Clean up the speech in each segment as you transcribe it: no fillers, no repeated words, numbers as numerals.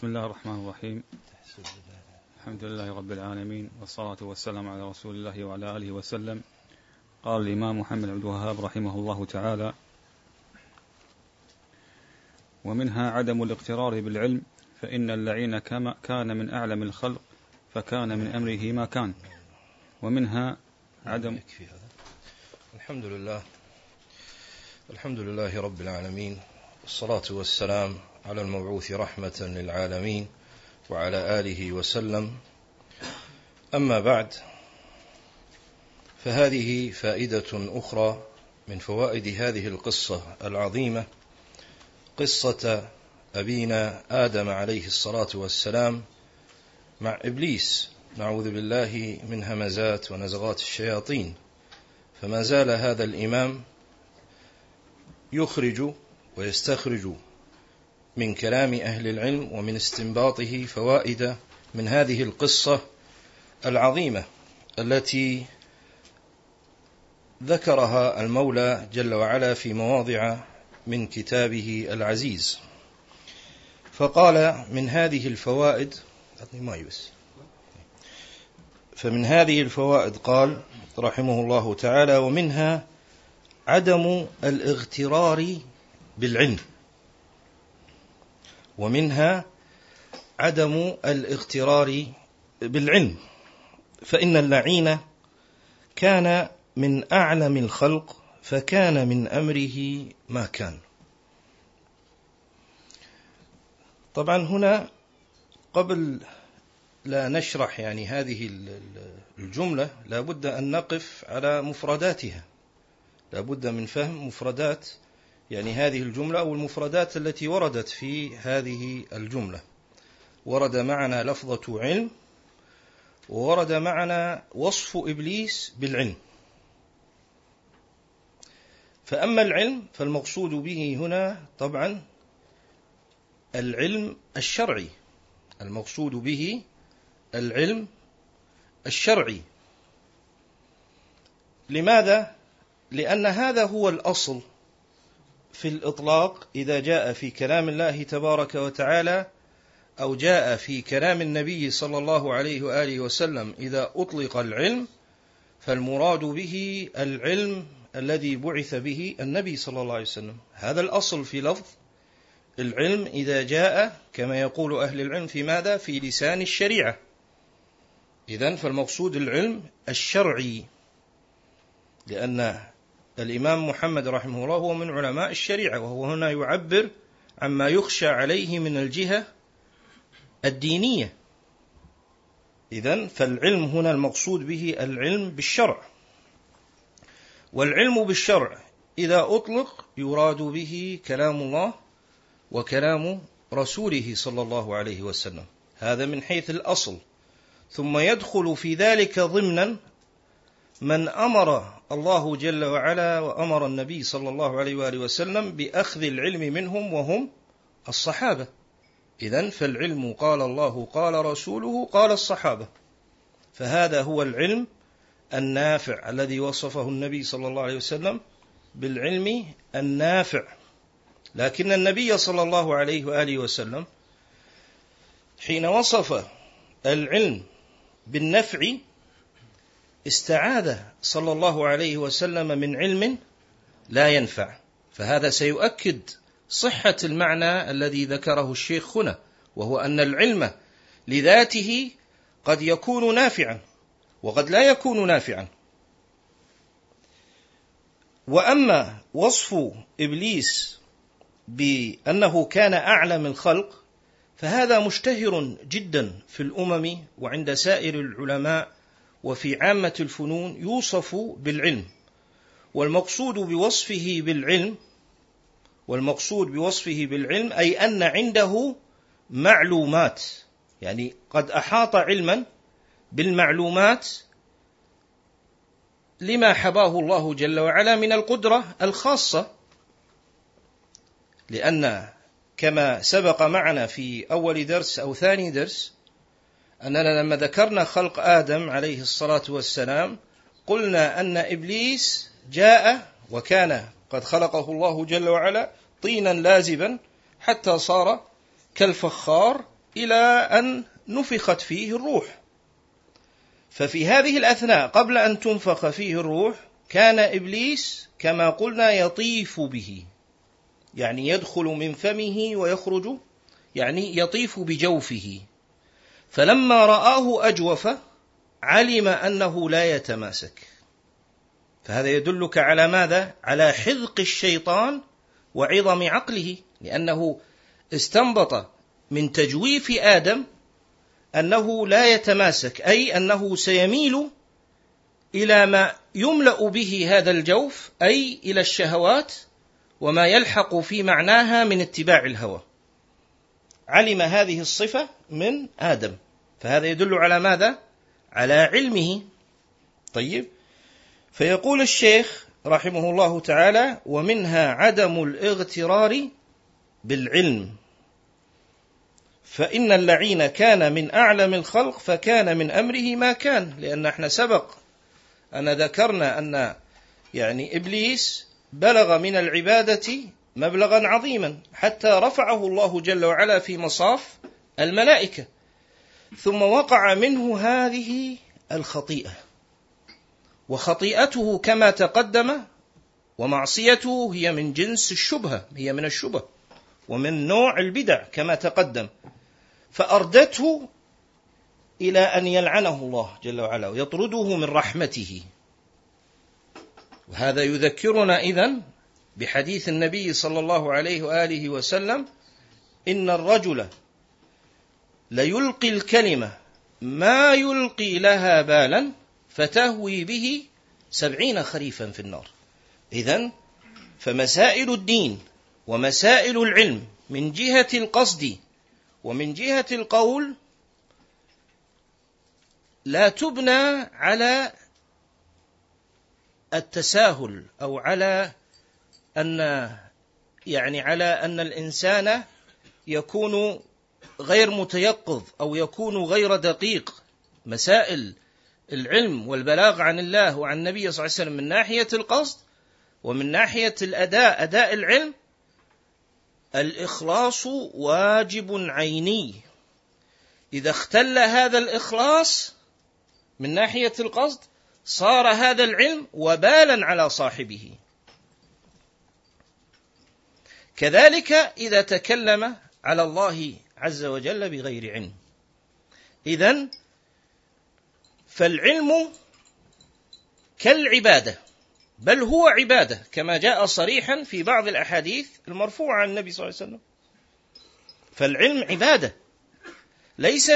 بسم الله الرحمن الرحيم. الحمد لله رب العالمين والصلاة والسلام على رسول الله وعلى آله وسلم. قال الإمام محمد بن عبد الوهاب رحمه الله تعالى: ومنها عدم الاقترار بالعلم، فإن اللعين كان من أعلم الخلق فكان من أمره ما كان. ومنها عدم الحمد لله رب العالمين، والصلاة والسلام على المبعوث رحمة للعالمين وعلى آله وسلم. أما بعد، فهذه فائدة أخرى من فوائد هذه القصة العظيمة، قصة أبينا آدم عليه الصلاة والسلام مع إبليس، نعوذ بالله من همزات ونزغات الشياطين. فما زال هذا الإمام يخرج ويستخرج من كلام أهل العلم ومن استنباطه فوائد من هذه القصة العظيمة التي ذكرها المولى جل وعلا في مواضع من كتابه العزيز. فقال: فمن هذه الفوائد قال رحمه الله تعالى: ومنها عدم الاغترار بالعلم. فإن اللعين كان من أعلم الخلق فكان من أمره ما كان. طبعا هنا قبل لا نشرح هذه الجملة لابد أن نقف على مفرداتها، لابد من فهم مفردات هذه الجملة أو المفردات التي وردت في هذه الجملة. ورد معنا لفظة علم، وورد معنا وصف إبليس بالعلم. فأما العلم فالمقصود به هنا طبعا العلم الشرعي، لماذا؟ لأن هذا هو الأصل في الإطلاق إذا جاء في كلام الله تبارك وتعالى أو جاء في كلام النبي صلى الله عليه وآله وسلم. إذا أطلق العلم فالمراد به العلم الذي بعث به النبي صلى الله عليه وسلم، هذا الأصل في لفظ العلم إذا جاء كما يقول أهل العلم في ماذا؟ في لسان الشريعة. إذن فالمقصود العلم الشرعي، لأن الإمام محمد رحمه الله هو من علماء الشريعة، وهو هنا يعبر عما يخشى عليه من الجهة الدينية. إذن فالعلم هنا المقصود به العلم بالشرع. والعلم بالشرع إذا أطلق يراد به كلام الله وكلام رسوله صلى الله عليه وسلم، هذا من حيث الأصل. ثم يدخل في ذلك ضمنا من أمر الله جل وعلا وأمر النبي صلى الله عليه وآله وسلم بأخذ العلم منهم، وهم الصحابة. إذن فالعلم قال الله قال رسوله قال الصحابة، فهذا هو العلم النافع الذي وصفه النبي صلى الله عليه وسلم بالعلم النافع. لكن النبي صلى الله عليه وآله وسلم حين وصف العلم بالنفع استعاذ صلى الله عليه وسلم من علم لا ينفع، فهذا سيؤكد صحة المعنى الذي ذكره الشيخ هنا، وهو أن العلم لذاته قد يكون نافعا وقد لا يكون نافعا. وأما وصف إبليس بأنه كان أعلم الخلق فهذا مشتهر جدا في الأمم وعند سائر العلماء وفي عامة الفنون، يوصف بالعلم. والمقصود بوصفه بالعلم أي أن عنده معلومات، قد أحاط علما بالمعلومات لما حباه الله جل وعلا من القدرة الخاصة. لأن كما سبق معنا في أول درس أو ثاني درس أننا لما ذكرنا خلق آدم عليه الصلاة والسلام قلنا أن إبليس جاء وكان قد خلقه الله جل وعلا طينا لازبا حتى صار كالفخار إلى أن نفخت فيه الروح. ففي هذه الأثناء قبل أن تنفخ فيه الروح كان إبليس كما قلنا يطيف به، يعني يدخل من فمه ويخرج، يعني يطيف بجوفه. فلما رآه أجوف علم أنه لا يتماسك. فهذا يدلك على ماذا؟ على حذق الشيطان وعظم عقله، لأنه استنبط من تجويف آدم أنه لا يتماسك، أي أنه سيميل إلى ما يملأ به هذا الجوف، أي إلى الشهوات وما يلحق في معناها من اتباع الهوى. علم هذه الصفة من آدم، فهذا يدل على ماذا؟ على علمه. طيب، فيقول الشيخ رحمه الله تعالى: ومنها عدم الاغترار بالعلم، فإن اللعين كان من أعلم الخلق فكان من أمره ما كان. لأن احنا سبق أن ذكرنا أن يعني إبليس بلغ من العبادة مبلغا عظيما حتى رفعه الله جل وعلا في مصاف الملائكة، ثم وقع منه هذه الخطيئة، وخطيئته كما تقدم ومعصيته هي من جنس الشبهة، هي من الشبهة ومن نوع البدع كما تقدم، فأردته إلى أن يلعنه الله جل وعلا ويطرده من رحمته. وهذا يذكرنا إذن بحديث النبي صلى الله عليه وآله وسلم: إن الرجل ليلقي الكلمة ما يلقي لها بالا فتهوي به 70 خريفا في النار. إذن فمسائل الدين ومسائل العلم من جهة القصد ومن جهة القول لا تبنى على التساهل، أو على أن الإنسان يكون غير متيقظ أو يكون غير دقيق. مسائل العلم والبلاغ عن الله وعن النبي صلى الله عليه وسلم من ناحية القصد، ومن ناحية الأداء، أداء العلم الإخلاص واجب عيني. إذا اختل هذا الإخلاص من ناحية القصد صار هذا العلم وبالا على صاحبه. كذلك إذا تكلم على الله عز وجل بغير علم. إذن فالعلم كالعبادة، بل هو عبادة كما جاء صريحا في بعض الأحاديث المرفوعة عن النبي صلى الله عليه وسلم. فالعلم عبادة، ليس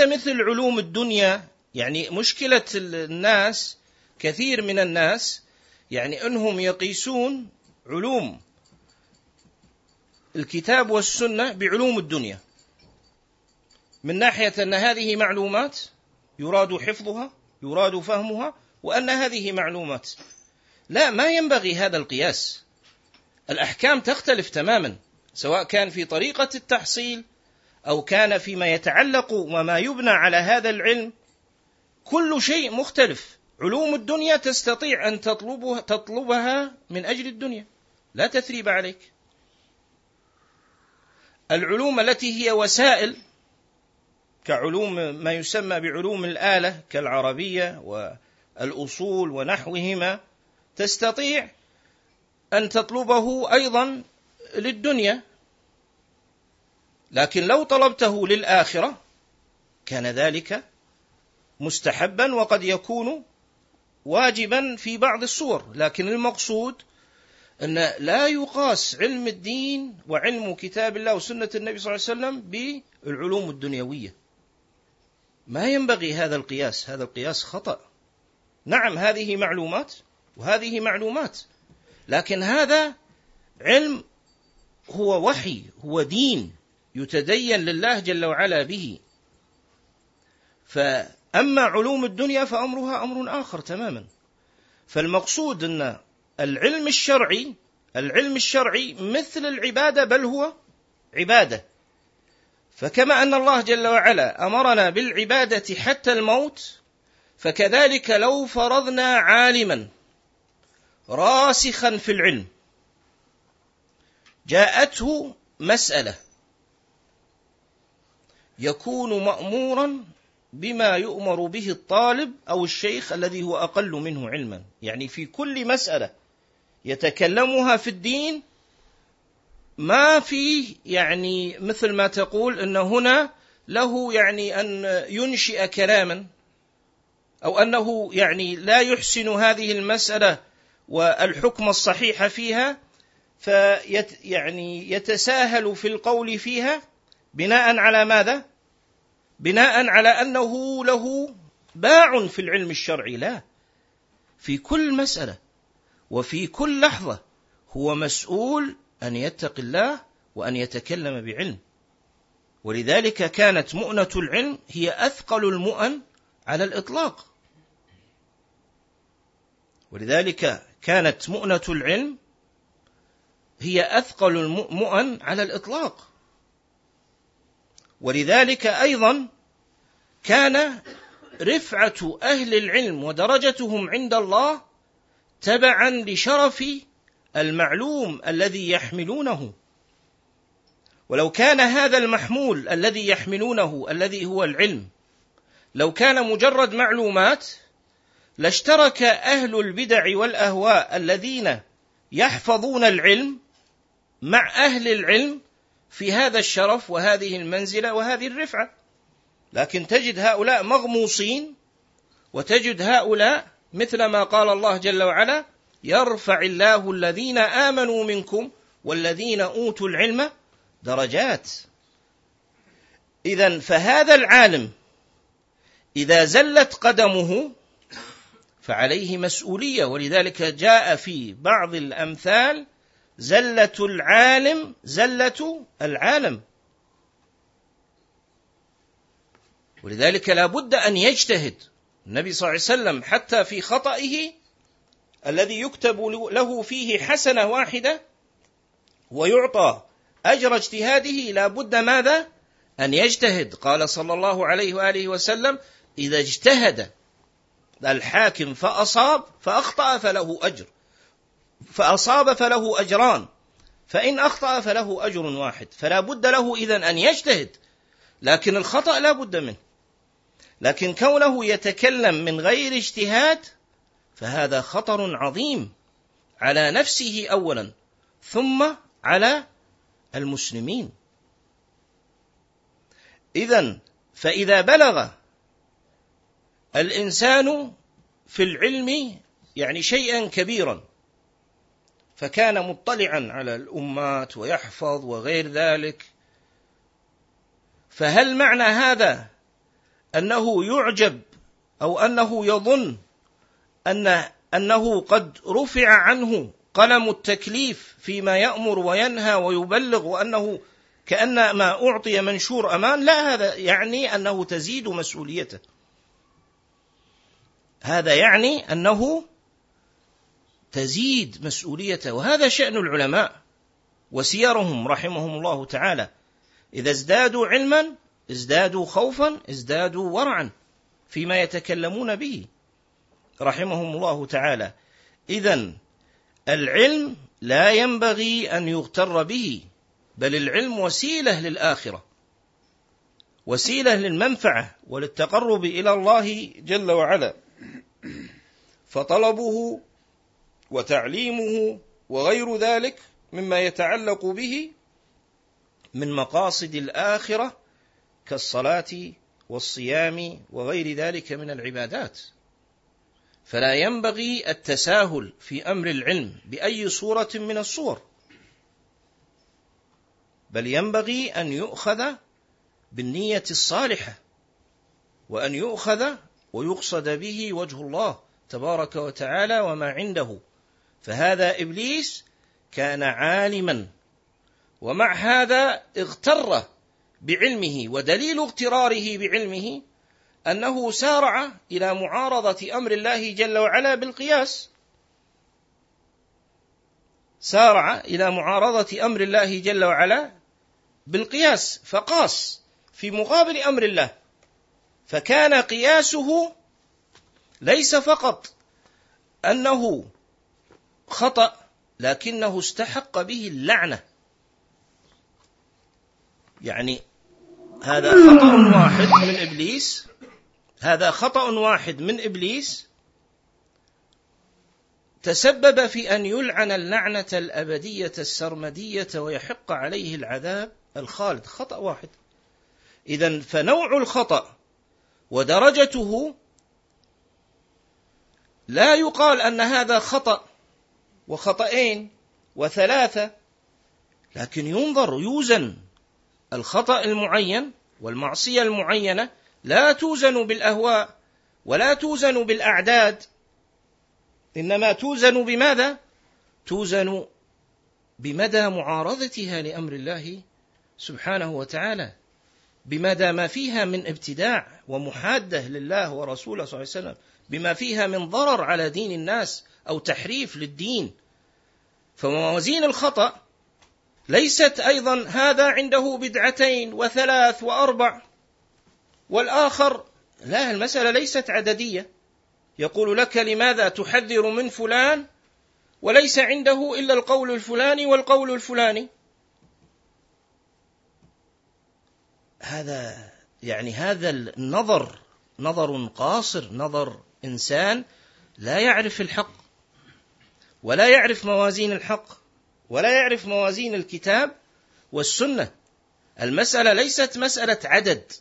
مثل علوم الدنيا. يعني مشكلة الناس، كثير من الناس يعني أنهم يقيسون علوم الكتاب والسنة بعلوم الدنيا، من ناحية أن هذه معلومات يراد حفظها، يراد فهمها، وأن هذه معلومات. لا، ما ينبغي هذا القياس. الأحكام تختلف تماما، سواء كان في طريقة التحصيل أو كان فيما يتعلق وما يبنى على هذا العلم، كل شيء مختلف. علوم الدنيا تستطيع أن تطلبها من أجل الدنيا، لا تثريب عليك. العلوم التي هي وسائل، كعلوم ما يسمى بعلوم الآلة كالعربية والأصول ونحوهما، تستطيع أن تطلبه أيضا للدنيا، لكن لو طلبته للآخرة كان ذلك مستحبا وقد يكون واجبا في بعض الصور. لكن المقصود أن لا يقاس علم الدين وعلم كتاب الله وسنة النبي صلى الله عليه وسلم بالعلوم الدنيوية، ما ينبغي هذا القياس. هذا القياس خطأ. نعم، هذه معلومات وهذه معلومات، لكن هذا علم هو وحي، هو دين يتدين لله جل وعلا به. فأما علوم الدنيا فأمرها أمر آخر تماما. فالمقصود أن العلم الشرعي مثل العبادة، بل هو عبادة. فكما أن الله جل وعلا أمرنا بالعبادة حتى الموت، فكذلك لو فرضنا عالما راسخا في العلم جاءته مسألة يكون مأمورا بما يؤمر به الطالب أو الشيخ الذي هو أقل منه علما. يعني في كل مسألة يتكلمها في الدين ما فيه يعني مثل ما تقول أن هنا له يعني أن ينشئ كلاما أو أنه يعني لا يحسن هذه المسألة والحكم الصحيح فيها، يعني يتساهل في القول فيها بناء على ماذا؟ بناء على أنه له باع في العلم الشرعي. لا، في كل مسألة وفي كل لحظة هو مسؤول أن يتقي الله وأن يتكلم بعلم. ولذلك كانت مؤنة العلم هي أثقل المؤن على الإطلاق، ولذلك كانت مؤنة العلم هي أثقل المؤن على الإطلاق. ولذلك أيضا كان رفعة أهل العلم ودرجتهم عند الله تبعا لشرف المعلوم الذي يحملونه. ولو كان هذا المحمول الذي يحملونه الذي هو العلم لو كان مجرد معلومات لاشترك أهل البدع والأهواء الذين يحفظون العلم مع أهل العلم في هذا الشرف وهذه المنزلة وهذه الرفعة، لكن تجد هؤلاء مغموصين وتجد هؤلاء مثل ما قال الله جل وعلا: يرفع الله الذين آمنوا منكم والذين أوتوا العلم درجات. إذن فهذا العالم إذا زلت قدمه فعليه مسؤولية، ولذلك جاء في بعض الأمثال زلة العالم. ولذلك لا بد أن يجتهد النبي صلى الله عليه وسلم حتى في خطئه الذي يكتب له فيه حسنة واحدة ويعطى أجر اجتهاده، لا بد ماذا؟ أن يجتهد. قال صلى الله عليه وآله وسلم: إذا اجتهد الحاكم فأصاب فأخطأ فله أجر، فأصاب فله أجران، فإن أخطأ فله أجر واحد. فلا بد له إذن أن يجتهد، لكن الخطأ لا بد منه. لكن كونه يتكلم من غير اجتهاد فهذا خطر عظيم على نفسه أولا ثم على المسلمين. إذن فإذا بلغ الإنسان في العلم يعني شيئا كبيرا فكان مطلعا على الأمات ويحفظ وغير ذلك، فهل معنى هذا أنه يعجب أو أنه يظن أنه قد رفع عنه قلم التكليف فيما يأمر وينهى ويبلغ وأنه كأنما أعطي منشور أمان؟ لا، هذا يعني أنه تزيد مسؤوليته، هذا يعني أنه تزيد مسؤوليته. وهذا شأن العلماء وسيرهم رحمهم الله تعالى، إذا ازدادوا علما ازدادوا خوفا ازدادوا ورعا فيما يتكلمون به رحمهم الله تعالى. إذن العلم لا ينبغي أن يغتر به، بل العلم وسيلة للآخرة، وسيلة للمنفعة وللتقرب إلى الله جل وعلا، فطلبه وتعليمه وغير ذلك مما يتعلق به من مقاصد الآخرة كالصلاة والصيام وغير ذلك من العبادات. فلا ينبغي التساهل في أمر العلم بأي صورة من الصور، بل ينبغي أن يؤخذ بالنية الصالحة وأن يؤخذ ويقصد به وجه الله تبارك وتعالى وما عنده. فهذا إبليس كان عالما، ومع هذا اغتر بعلمه، ودليل اغتراره بعلمه أنه سارع إلى معارضة أمر الله جل وعلا بالقياس، سارع إلى معارضة أمر الله جل وعلا بالقياس، فقاس في مقابل أمر الله. فكان قياسه ليس فقط أنه خطأ، لكنه استحق به اللعنة. يعني هذا خطأ واحد من إبليس، هذا خطأ واحد من إبليس تسبب في أن يلعن اللعنة الأبدية السرمدية ويحق عليه العذاب الخالد، خطأ واحد. إذن فنوع الخطأ ودرجته لا يقال أن هذا خطأ وخطأين وثلاثة، لكن ينظر يوزن الخطأ المعين والمعصية المعينة، لا توزن بالأهواء ولا توزن بالأعداد، إنما توزن بماذا؟ توزن بمدى معارضتها لأمر الله سبحانه وتعالى، بمدى ما فيها من ابتداع ومحادة لله ورسوله صلى الله عليه وسلم، بما فيها من ضرر على دين الناس أو تحريف للدين. فموازين الخطأ ليست أيضا هذا عنده بدعتين وثلاث وأربع والآخر لا، المسألة ليست عددية، يقول لك لماذا تحذر من فلان وليس عنده إلا القول الفلاني والقول الفلاني. هذا يعني هذا النظر نظر قاصر، نظر إنسان لا يعرف الحق ولا يعرف موازين الحق ولا يعرف موازين الكتاب والسنة. المسألة ليست مسألة عدد،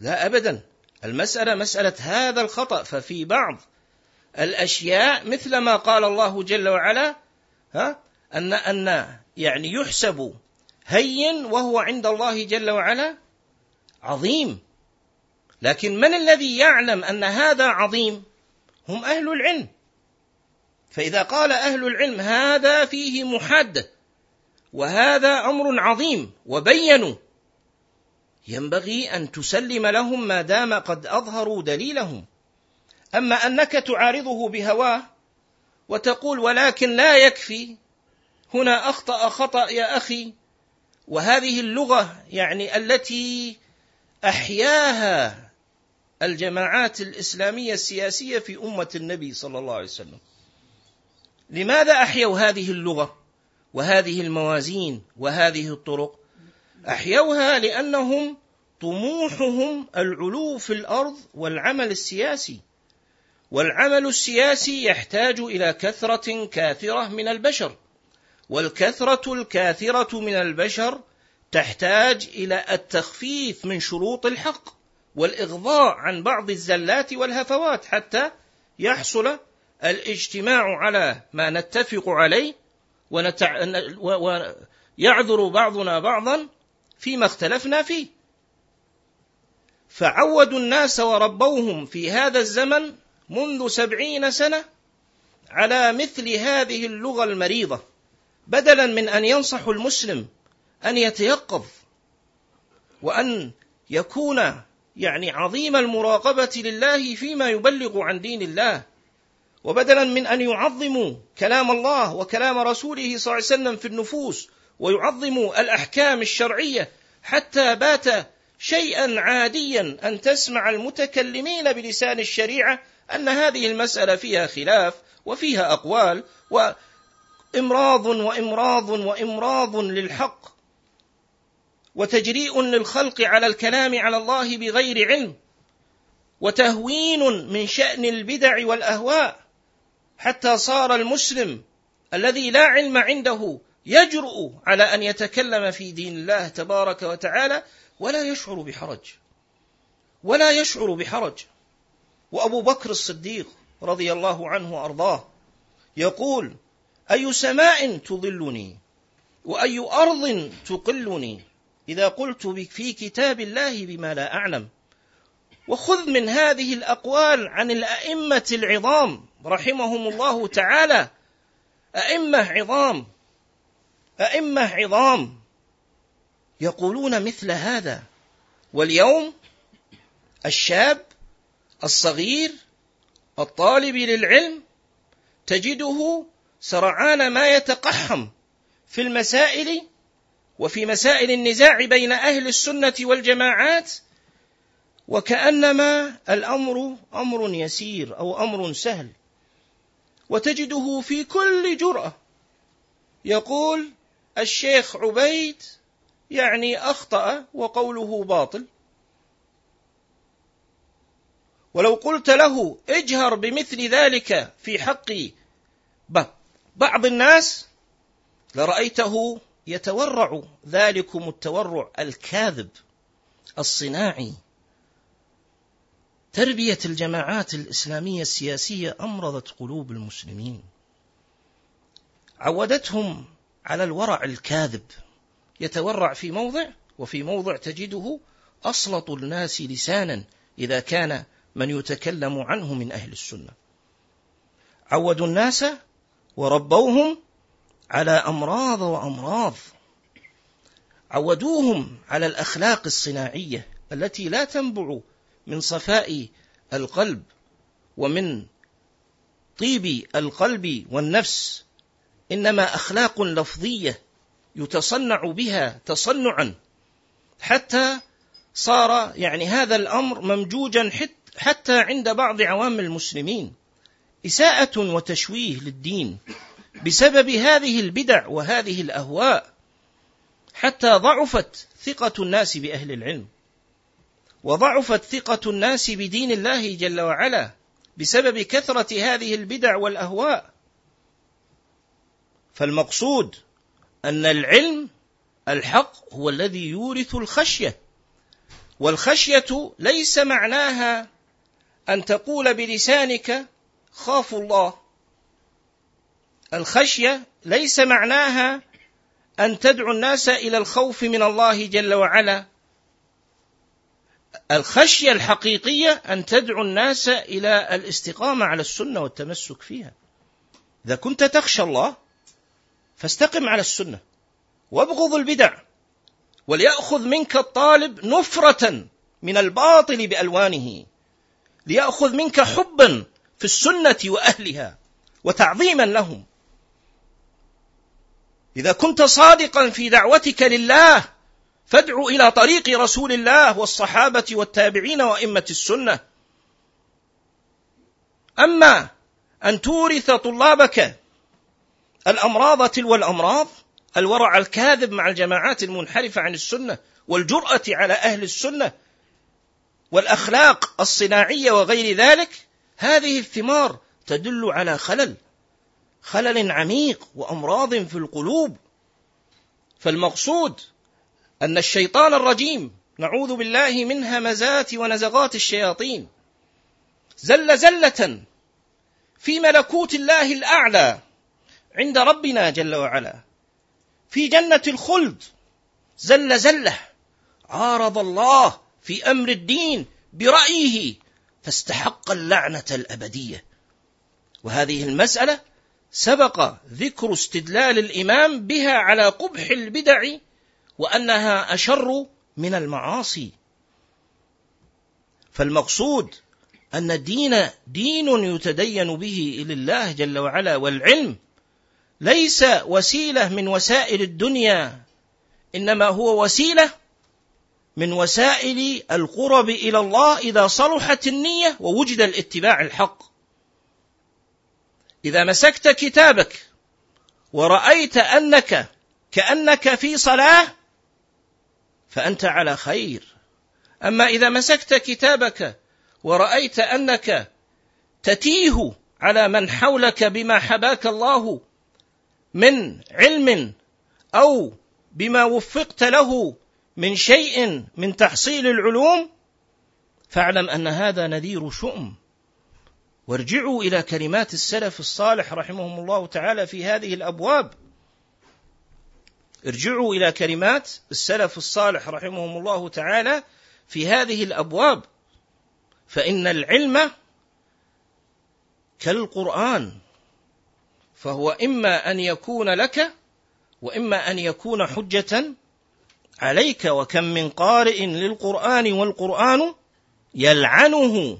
لا أبدا، المسألة مسألة هذا الخطأ. ففي بعض الأشياء مثل ما قال الله جل وعلا أن يعني يحسب هين وهو عند الله جل وعلا عظيم، لكن من الذي يعلم أن هذا عظيم؟ هم أهل العلم. فإذا قال أهل العلم هذا فيه محادة وهذا أمر عظيم وبينوا، ينبغي أن تسلم لهم ما دام قد أظهروا دليلهم. أما أنك تعارضه بهواه وتقول ولكن لا يكفي، هنا أخطأ خطأ يا أخي، وهذه اللغة يعني التي أحياها الجماعات الإسلامية السياسية في أمة النبي صلى الله عليه وسلم. لماذا أحيوا هذه اللغة وهذه الموازين وهذه الطرق؟ أحيوها لأنهم طموحهم العلو في الأرض والعمل السياسي، والعمل السياسي يحتاج إلى كثرة كاثرة من البشر، والكثرة الكاثرة من البشر تحتاج إلى التخفيف من شروط الحق والإغضاء عن بعض الزلات والهفوات حتى يحصل الاجتماع على ما نتفق عليه، ويعذر بعضنا بعضا فيما اختلفنا فيه. فعودوا الناس وربوهم في هذا الزمن منذ 70 سنة على مثل هذه اللغة المريضة، بدلا من أن ينصح المسلم أن يتيقظ وأن يكون يعني عظيم المراقبة لله فيما يبلغ عن دين الله، وبدلا من أن يعظموا كلام الله وكلام رسوله صلى الله عليه وسلم في النفوس ويعظموا الأحكام الشرعية، حتى بات شيئا عاديا أن تسمع المتكلمين بلسان الشريعة أن هذه المسألة فيها خلاف وفيها أقوال وإمراض وإمراض وإمراض للحق وتجريء للخلق على الكلام على الله بغير علم وتهوين من شأن البدع والأهواء، حتى صار المسلم الذي لا علم عنده يجرؤ على أن يتكلم في دين الله تبارك وتعالى ولا يشعر بحرج. وأبو بكر الصديق رضي الله عنه وأرضاه يقول: أي سماء تظلني وأي أرض تقلني إذا قلت في كتاب الله بما لا أعلم. وخذ من هذه الأقوال عن الأئمة العظام رحمهم الله تعالى، أئمة عظام يقولون مثل هذا. واليوم الشاب الصغير الطالب للعلم تجده سرعان ما يتقحم في المسائل وفي مسائل النزاع بين أهل السنة والجماعات، وكأنما الأمر أمر يسير أو أمر سهل. وتجده في كل جرأة يقول: الشيخ عبيد يعني أخطأ وقوله باطل. ولو قلت له اجهر بمثل ذلك في حق بعض الناس لرأيته يتورع ذلكم التورع الكاذب الصناعي. تربية الجماعات الإسلامية السياسية أمرضت قلوب المسلمين، عودتهم على الورع الكاذب، يتورع في موضع وفي موضع تجده أصلط الناس لسانا إذا كان من يتكلم عنه من أهل السنة. عودوا الناس وربوهم على أمراض وأمراض، عودوهم على الأخلاق الصناعية التي لا تنبع من صفاء القلب ومن طيب القلب والنفس، إنما أخلاق لفظية يتصنع بها تصنعا، حتى صار هذا الأمر ممجوجا حتى عند بعض عوام المسلمين. إساءة وتشويه للدين بسبب هذه البدع وهذه الأهواء، حتى ضعفت ثقة الناس بأهل العلم، وضعفت ثقة الناس بدين الله جل وعلا بسبب كثرة هذه البدع والأهواء. فالمقصود أن العلم الحق هو الذي يورث الخشية، والخشية ليس معناها أن تقول بلسانك خافوا الله، الخشية ليس معناها أن تدعو الناس إلى الخوف من الله جل وعلا، الخشية الحقيقية أن تدعو الناس إلى الاستقامة على السنة والتمسك فيها. إذا كنت تخشى الله فاستقم على السنة وابغض البدع، وليأخذ منك الطالب نفرة من الباطل بألوانه، ليأخذ منك حبا في السنة وأهلها وتعظيما لهم. إذا كنت صادقا في دعوتك لله فادعو إلى طريق رسول الله والصحابة والتابعين وأئمة السنة. أما أن تورث طلابك الأمراض تلو الأمراض، الورع الكاذب مع الجماعات المنحرفة عن السنة والجرأة على أهل السنة والأخلاق الصناعية وغير ذلك، هذه الثمار تدل على خلل عميق وأمراض في القلوب. فالمقصود أن الشيطان الرجيم نعوذ بالله من همزات ونزغات الشياطين زلة في ملكوت الله الأعلى عند ربنا جل وعلا في جنة الخلد، زلة عارض الله في أمر الدين برأيه فاستحق اللعنة الأبدية. وهذه المسألة سبق ذكر استدلال الإمام بها على قبح البدع وأنها أشر من المعاصي. فالمقصود أن الدين دين يتدين به إلى الله جل وعلا، والعلم ليس وسيلة من وسائل الدنيا، إنما هو وسيلة من وسائل القرب إلى الله إذا صلحت النية ووجد الاتباع الحق. إذا مسكت كتابك ورأيت أنك كأنك في صلاة فأنت على خير. أما إذا مسكت كتابك ورأيت أنك تتيه على من حولك بما حباك الله من علم أو بما وفقت له من شيء من تحصيل العلوم، فاعلم أن هذا نذير شؤم. وارجعوا إلى كلمات السلف الصالح رحمهم الله تعالى في هذه الأبواب، ارجعوا إلى كلمات السلف الصالح رحمهم الله تعالى في هذه الأبواب، فإن العلم كالقرآن، فهو إما أن يكون لك وإما أن يكون حجة عليك. وكم من قارئ للقرآن والقرآن يلعنه.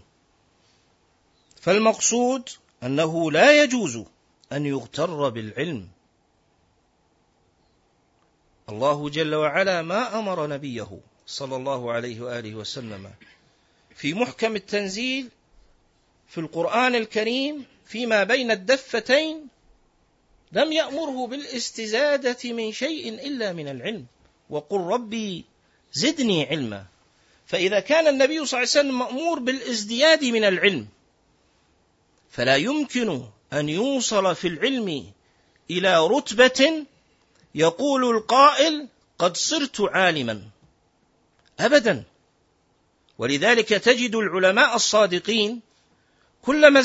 فالمقصود أنه لا يجوز أن يغتر بالعلم. الله جل وعلا ما أمر نبيه صلى الله عليه وآله وسلم في محكم التنزيل في القرآن الكريم فيما بين الدفتين، لم يأمره بالاستزادة من شيء إلا من العلم، وقل ربي زدني علما. فإذا كان النبي صلى الله عليه وسلم مأمور بالازدياد من العلم، فلا يمكن أن يوصل في العلم إلى رتبة يقول القائل قد صرت عالما، أبدا. ولذلك تجد العلماء الصادقين كلما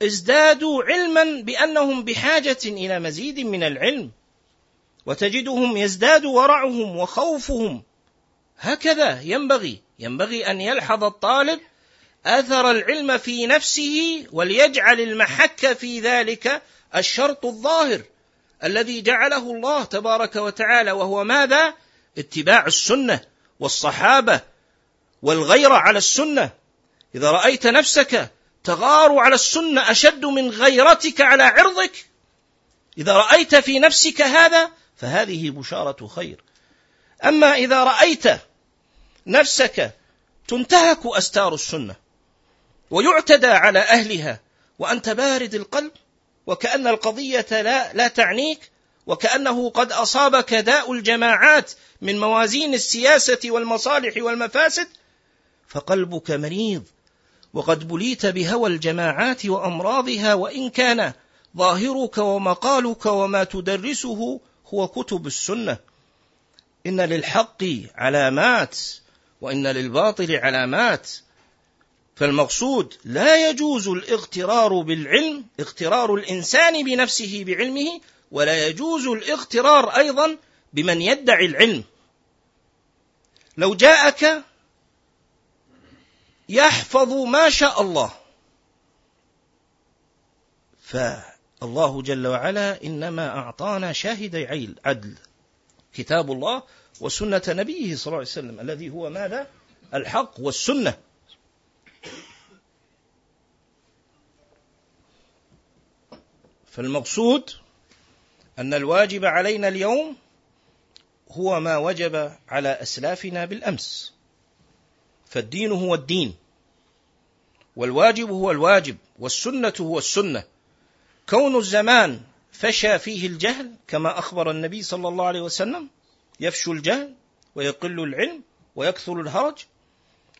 ازدادوا علما بأنهم بحاجة إلى مزيد من العلم، وتجدهم يزداد ورعهم وخوفهم. هكذا ينبغي أن يلحظ الطالب أثر العلم في نفسه، وليجعل المحك في ذلك الشرط الظاهر الذي جعله الله تبارك وتعالى، وهو ماذا؟ اتباع السنة والصحابة والغيرة على السنة. إذا رأيت نفسك تغار على السنة أشد من غيرتك على عرضك، إذا رأيت في نفسك هذا فهذه بشارة خير. أما إذا رأيت نفسك تنتهك أستار السنة ويعتدى على أهلها وأنت بارد القلب، وكأن القضية لا تعنيك، وكأنه قد أصابك داء الجماعات من موازين السياسة والمصالح والمفاسد، فقلبك مريض وقد بليت بهوى الجماعات وأمراضها، وإن كان ظاهرك ومقالك وما تدرسه هو كتب السنة. إن للحق علامات وإن للباطل علامات، فالمقصود لا يجوز الاغترار بالعلم، اغترار الإنسان بنفسه بعلمه، ولا يجوز الاغترار أيضا بمن يدعي العلم. لو جاءك يحفظ ما شاء الله، فالله جل وعلا إنما أعطانا شاهدي عدل، كتاب الله وسنة نبيه صلى الله عليه وسلم الذي هو ماذا؟ الحق والسنة. فالمقصود أن الواجب علينا اليوم هو ما وجب على أسلافنا بالأمس، فالدين هو الدين، والواجب هو الواجب، والسنة هو السنة. كون الزمان فشى فيه الجهل كما أخبر النبي صلى الله عليه وسلم، يفشو الجهل ويقل العلم ويكثر الهرج،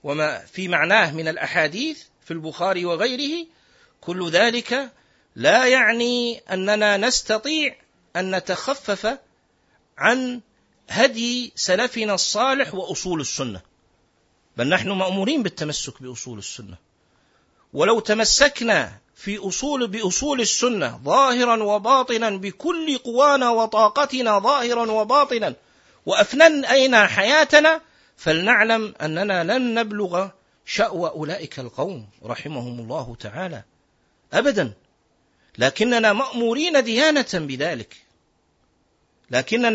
وما في معناه من الأحاديث في البخاري وغيره، كل ذلك لا يعني أننا نستطيع أن نتخفف عن هدي سلفنا الصالح وأصول السنة، بل نحن مأمورين بالتمسك بأصول السنة. ولو تمسكنا بأصول السنة ظاهرا وباطنا بكل قوانا وطاقتنا، ظاهرا وباطنا، وأفنينا حياتنا، فلنعلم أننا لن نبلغ شأوى أولئك القوم رحمهم الله تعالى أبدا. لكننا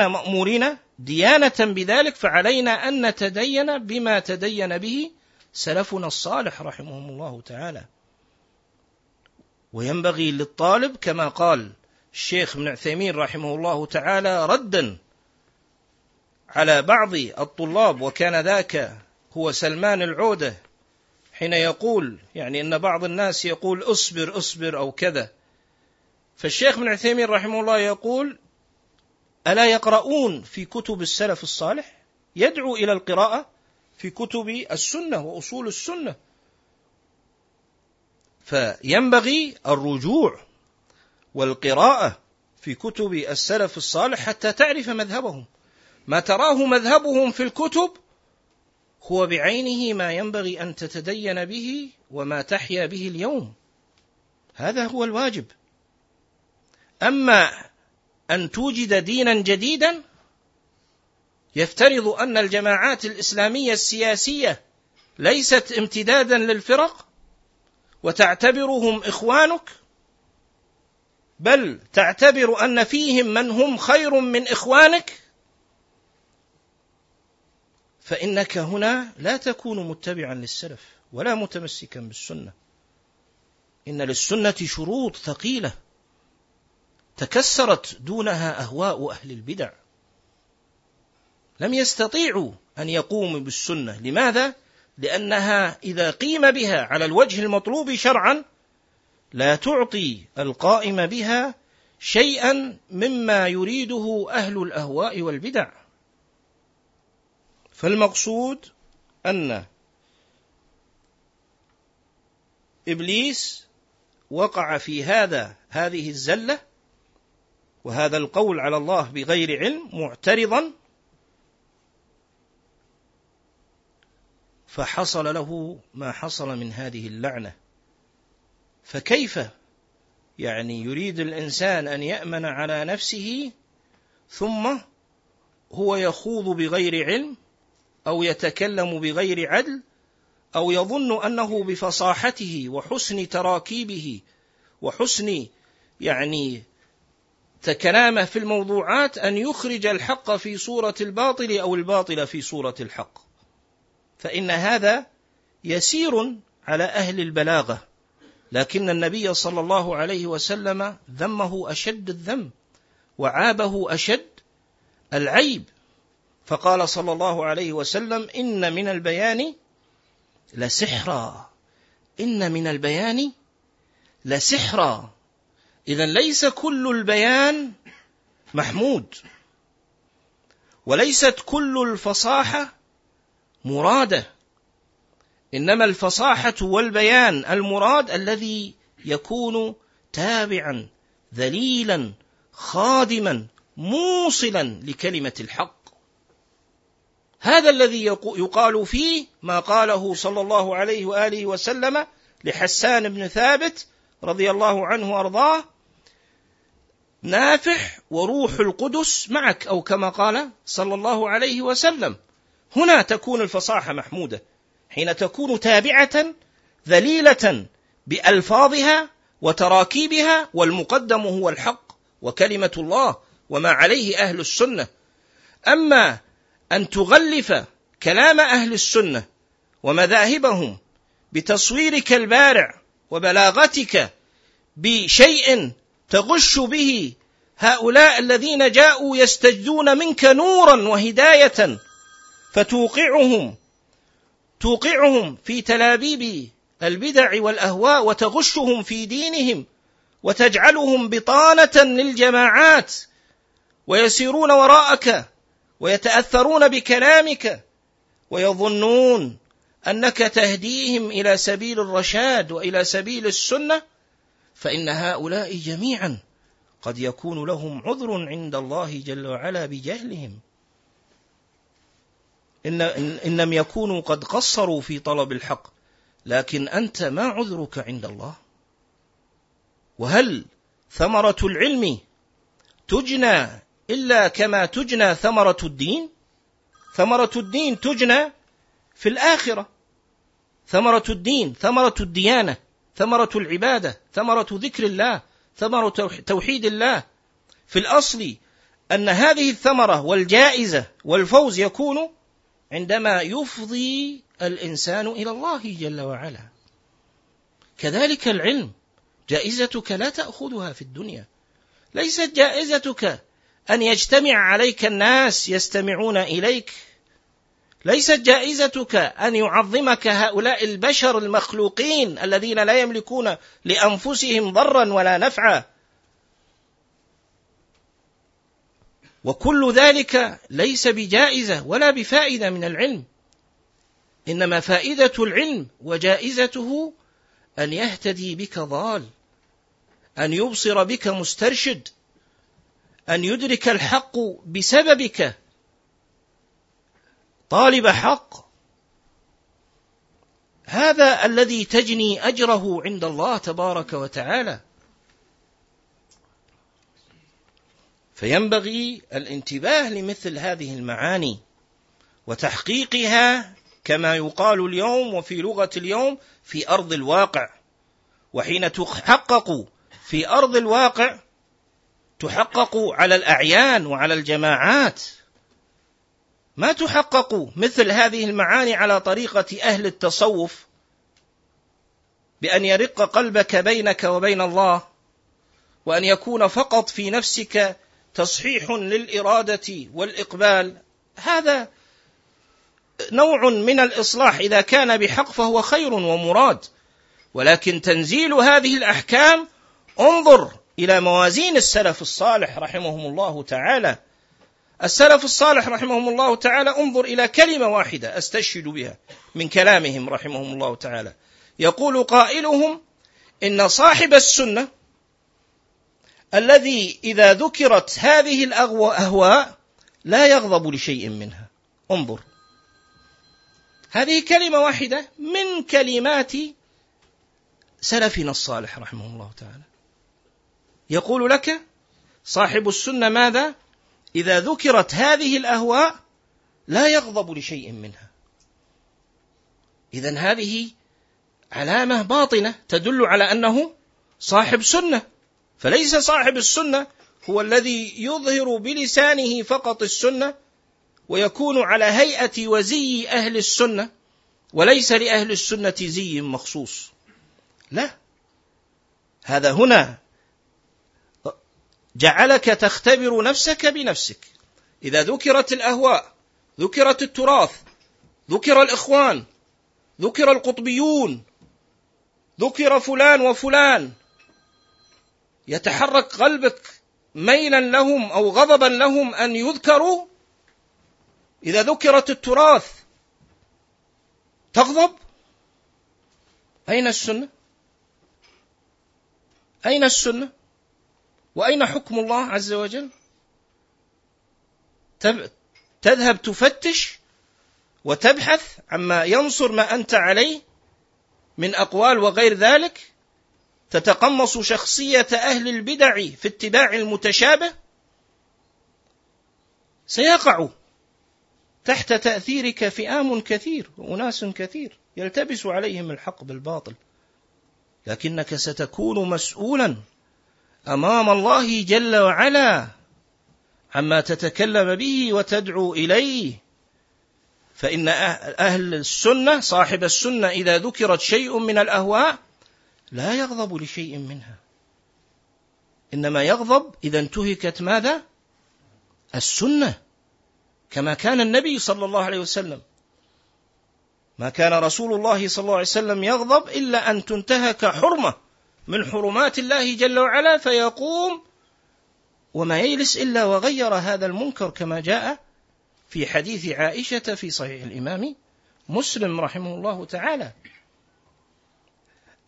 مأمورين ديانة بذلك، فعلينا أن نتدين بما تدين به سلفنا الصالح رحمهم الله تعالى. وينبغي للطالب كما قال الشيخ ابن عثيمين رحمه الله تعالى ردا على بعض الطلاب، وكان ذاك هو سلمان العودة، حين يقول يعني أن بعض الناس يقول أصبر أصبر أو كذا، فالشيخ ابن عثيمين رحمه الله يقول ألا يقرؤون في كتب السلف الصالح؟ يدعو إلى القراءة في كتب السنة وأصول السنة. فينبغي الرجوع والقراءة في كتب السلف الصالح حتى تعرف مذهبهم. ما تراه مذهبهم في الكتب هو بعينه ما ينبغي أن تتدين به وما تحيا به اليوم، هذا هو الواجب. أما أن توجد دينا جديدا يفترض أن الجماعات الإسلامية السياسية ليست امتدادا للفرق وتعتبرهم إخوانك، بل تعتبر أن فيهم من هم خير من إخوانك، فإنك هنا لا تكون متبعا للسلف ولا متمسكا بالسنة. إن للسنة شروط ثقيلة تكسرت دونها أهواء أهل البدع، لم يستطيعوا أن يقوموا بالسنة. لماذا؟ لأنها إذا قيم بها على الوجه المطلوب شرعا لا تعطي القائم بها شيئا مما يريده أهل الأهواء والبدع. فالمقصود أن إبليس وقع في هذه الزلة وهذا القول على الله بغير علم معترضا، فحصل له ما حصل من هذه اللعنة. فكيف يريد الإنسان أن يأمن على نفسه ثم هو يخوض بغير علم أو يتكلم بغير عدل أو يظن أنه بفصاحته وحسن تراكيبه وحسن تكلامه في الموضوعات أن يخرج الحق في صورة الباطل أو الباطل في صورة الحق؟ فإن هذا يسير على أهل البلاغة، لكن النبي صلى الله عليه وسلم ذمه أشد الذم وعابه أشد العيب، فقال صلى الله عليه وسلم: إن من البيان لسحرا، إن من البيان لسحرا. إذن ليس كل البيان محمود، وليست كل الفصاحة مرادة، إنما الفصاحة والبيان المراد الذي يكون تابعا ذليلا خادما موصلا لكلمة الحق. هذا الذي يقال فيه ما قاله صلى الله عليه وآله وسلم لحسان بن ثابت رضي الله عنه وأرضاه: نافح وروح القدس معك، أو كما قال صلى الله عليه وسلم. هنا تكون الفصاحة محمودة حين تكون تابعة ذليلة بألفاظها وتراكيبها، والمقدم هو الحق وكلمة الله وما عليه أهل السنة. أما أن تغلف كلام أهل السنة ومذاهبهم بتصويرك البارع وبلاغتك بشيء تغش به هؤلاء الذين جاءوا يستجدون منك نورا وهداية، فتوقعهم في تلابيب البدع والأهواء وتغشهم في دينهم وتجعلهم بطانة للجماعات، ويسيرون وراءك ويتأثرون بكلامك ويظنون أنك تهديهم إلى سبيل الرشاد وإلى سبيل السنة، فإن هؤلاء جميعا قد يكون لهم عذر عند الله جل وعلا بجهلهم، إن لم يكونوا قد قصروا في طلب الحق. لكن أنت ما عذرك عند الله؟ وهل ثمرة العلم تجنى إلا كما تجنى ثمرة الدين؟ ثمرة الدين تجنى في الآخرة، ثمرة الدين، ثمرة الديانة، ثمرة العبادة، ثمرة ذكر الله، ثمرة توحيد الله. في الأصل أن هذه الثمرة والجائزة والفوز يكون عندما يفضي الإنسان إلى الله جل وعلا. كذلك العلم جائزتك لا تأخذها في الدنيا، ليست جائزتك أن يجتمع عليك الناس يستمعون إليك، ليست جائزتك أن يعظمك هؤلاء البشر المخلوقين الذين لا يملكون لأنفسهم ضرا ولا نفعا، وكل ذلك ليس بجائزة ولا بفائدة من العلم. إنما فائدة العلم وجائزته أن يهتدي بك ضال، أن يبصر بك مسترشد، أن يدرك الحق بسببك طالب حق. هذا الذي تجني أجره عند الله تبارك وتعالى. فينبغي الانتباه لمثل هذه المعاني وتحقيقها كما يقال اليوم وفي لغة اليوم في أرض الواقع. وحين تحقق في أرض الواقع تحقق على الأعيان وعلى الجماعات، ما تحقق مثل هذه المعاني على طريقة أهل التصوف بأن يرق قلبك بينك وبين الله، وأن يكون فقط في نفسك تصحيح للإرادة والإقبال. هذا نوع من الإصلاح إذا كان بحق فهو خير ومراد، ولكن تنزيل هذه الأحكام انظر إلى موازين السلف الصالح رحمهم الله تعالى. السلف الصالح رحمهم الله تعالى انظر إلى كلمة واحدة أستشهد بها من كلامهم رحمهم الله تعالى، يقول قائلهم: إن صاحب السنة الذي إذا ذكرت هذه الأهواء لا يغضب لشيء منها. انظر، هذه كلمة واحدة من كلمات سلفنا الصالح رحمه الله تعالى. يقول لك صاحب السنة ماذا؟ إذا ذكرت هذه الأهواء لا يغضب لشيء منها. إذن هذه علامة باطنة تدل على أنه صاحب سنة، فليس صاحب السنة هو الذي يظهر بلسانه فقط السنة ويكون على هيئة وزي أهل السنة، وليس لأهل السنة زي مخصوص، لا، هذا هنا جعلك تختبر نفسك بنفسك. إذا ذكرت الأهواء، ذكرت التراث، ذكر الإخوان، ذكر القطبيون، ذكر فلان وفلان، يتحرك قلبك ميلا لهم أو غضبا لهم أن يذكروا. إذا ذكرت التراث تغضب. أين السنة؟ أين السنة؟ وأين حكم الله عز وجل؟ تذهب تفتش وتبحث عما ينصر ما أنت عليه من أقوال وغير ذلك، تتقمص شخصية أهل البدع في اتباع المتشابه، سيقع تحت تأثيرك فئام كثير وأناس كثير يلتبس عليهم الحق بالباطل، لكنك ستكون مسؤولا أمام الله جل وعلا عما تتكلم به وتدعو إليه. فإن أهل السنة، صاحب السنة، إذا ذكرت شيء من الأهواء لا يغضب لشيء منها، إنما يغضب إذا انتهكت ماذا؟ السنة، كما كان النبي صلى الله عليه وسلم. ما كان رسول الله صلى الله عليه وسلم يغضب إلا أن تنتهك حرمة من حرمات الله جل وعلا فيقوم وما يجلس إلا وغير هذا المنكر، كما جاء في حديث عائشة في صحيح الإمام مسلم رحمه الله تعالى.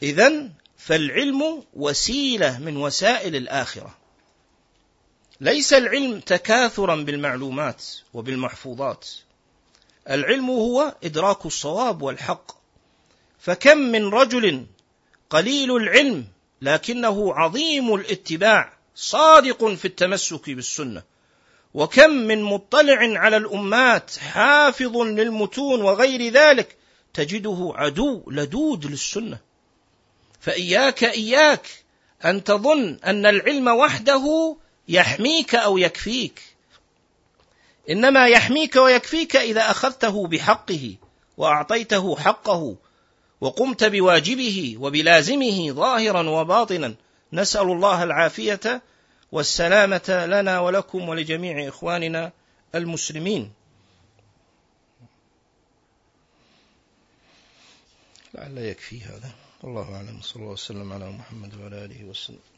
إذن فالعلم وسيلة من وسائل الآخرة، ليس العلم تكاثرا بالمعلومات وبالمحفوظات، العلم هو إدراك الصواب والحق. فكم من رجل قليل العلم لكنه عظيم الاتباع صادق في التمسك بالسنة، وكم من مطلع على الأمات حافظ للمتون وغير ذلك تجده عدو لدود للسنة. فإياك أن تظن أن العلم وحده يحميك أو يكفيك، إنما يحميك ويكفيك إذا أخذته بحقه وأعطيته حقه وقمت بواجبه وبلازمه ظاهرا وباطنا. نسأل الله العافية والسلامة لنا ولكم ولجميع إخواننا المسلمين. لعل يكفي هذا، والله أعلم. صلى الله وسلم على محمد وعلى آله وسلم.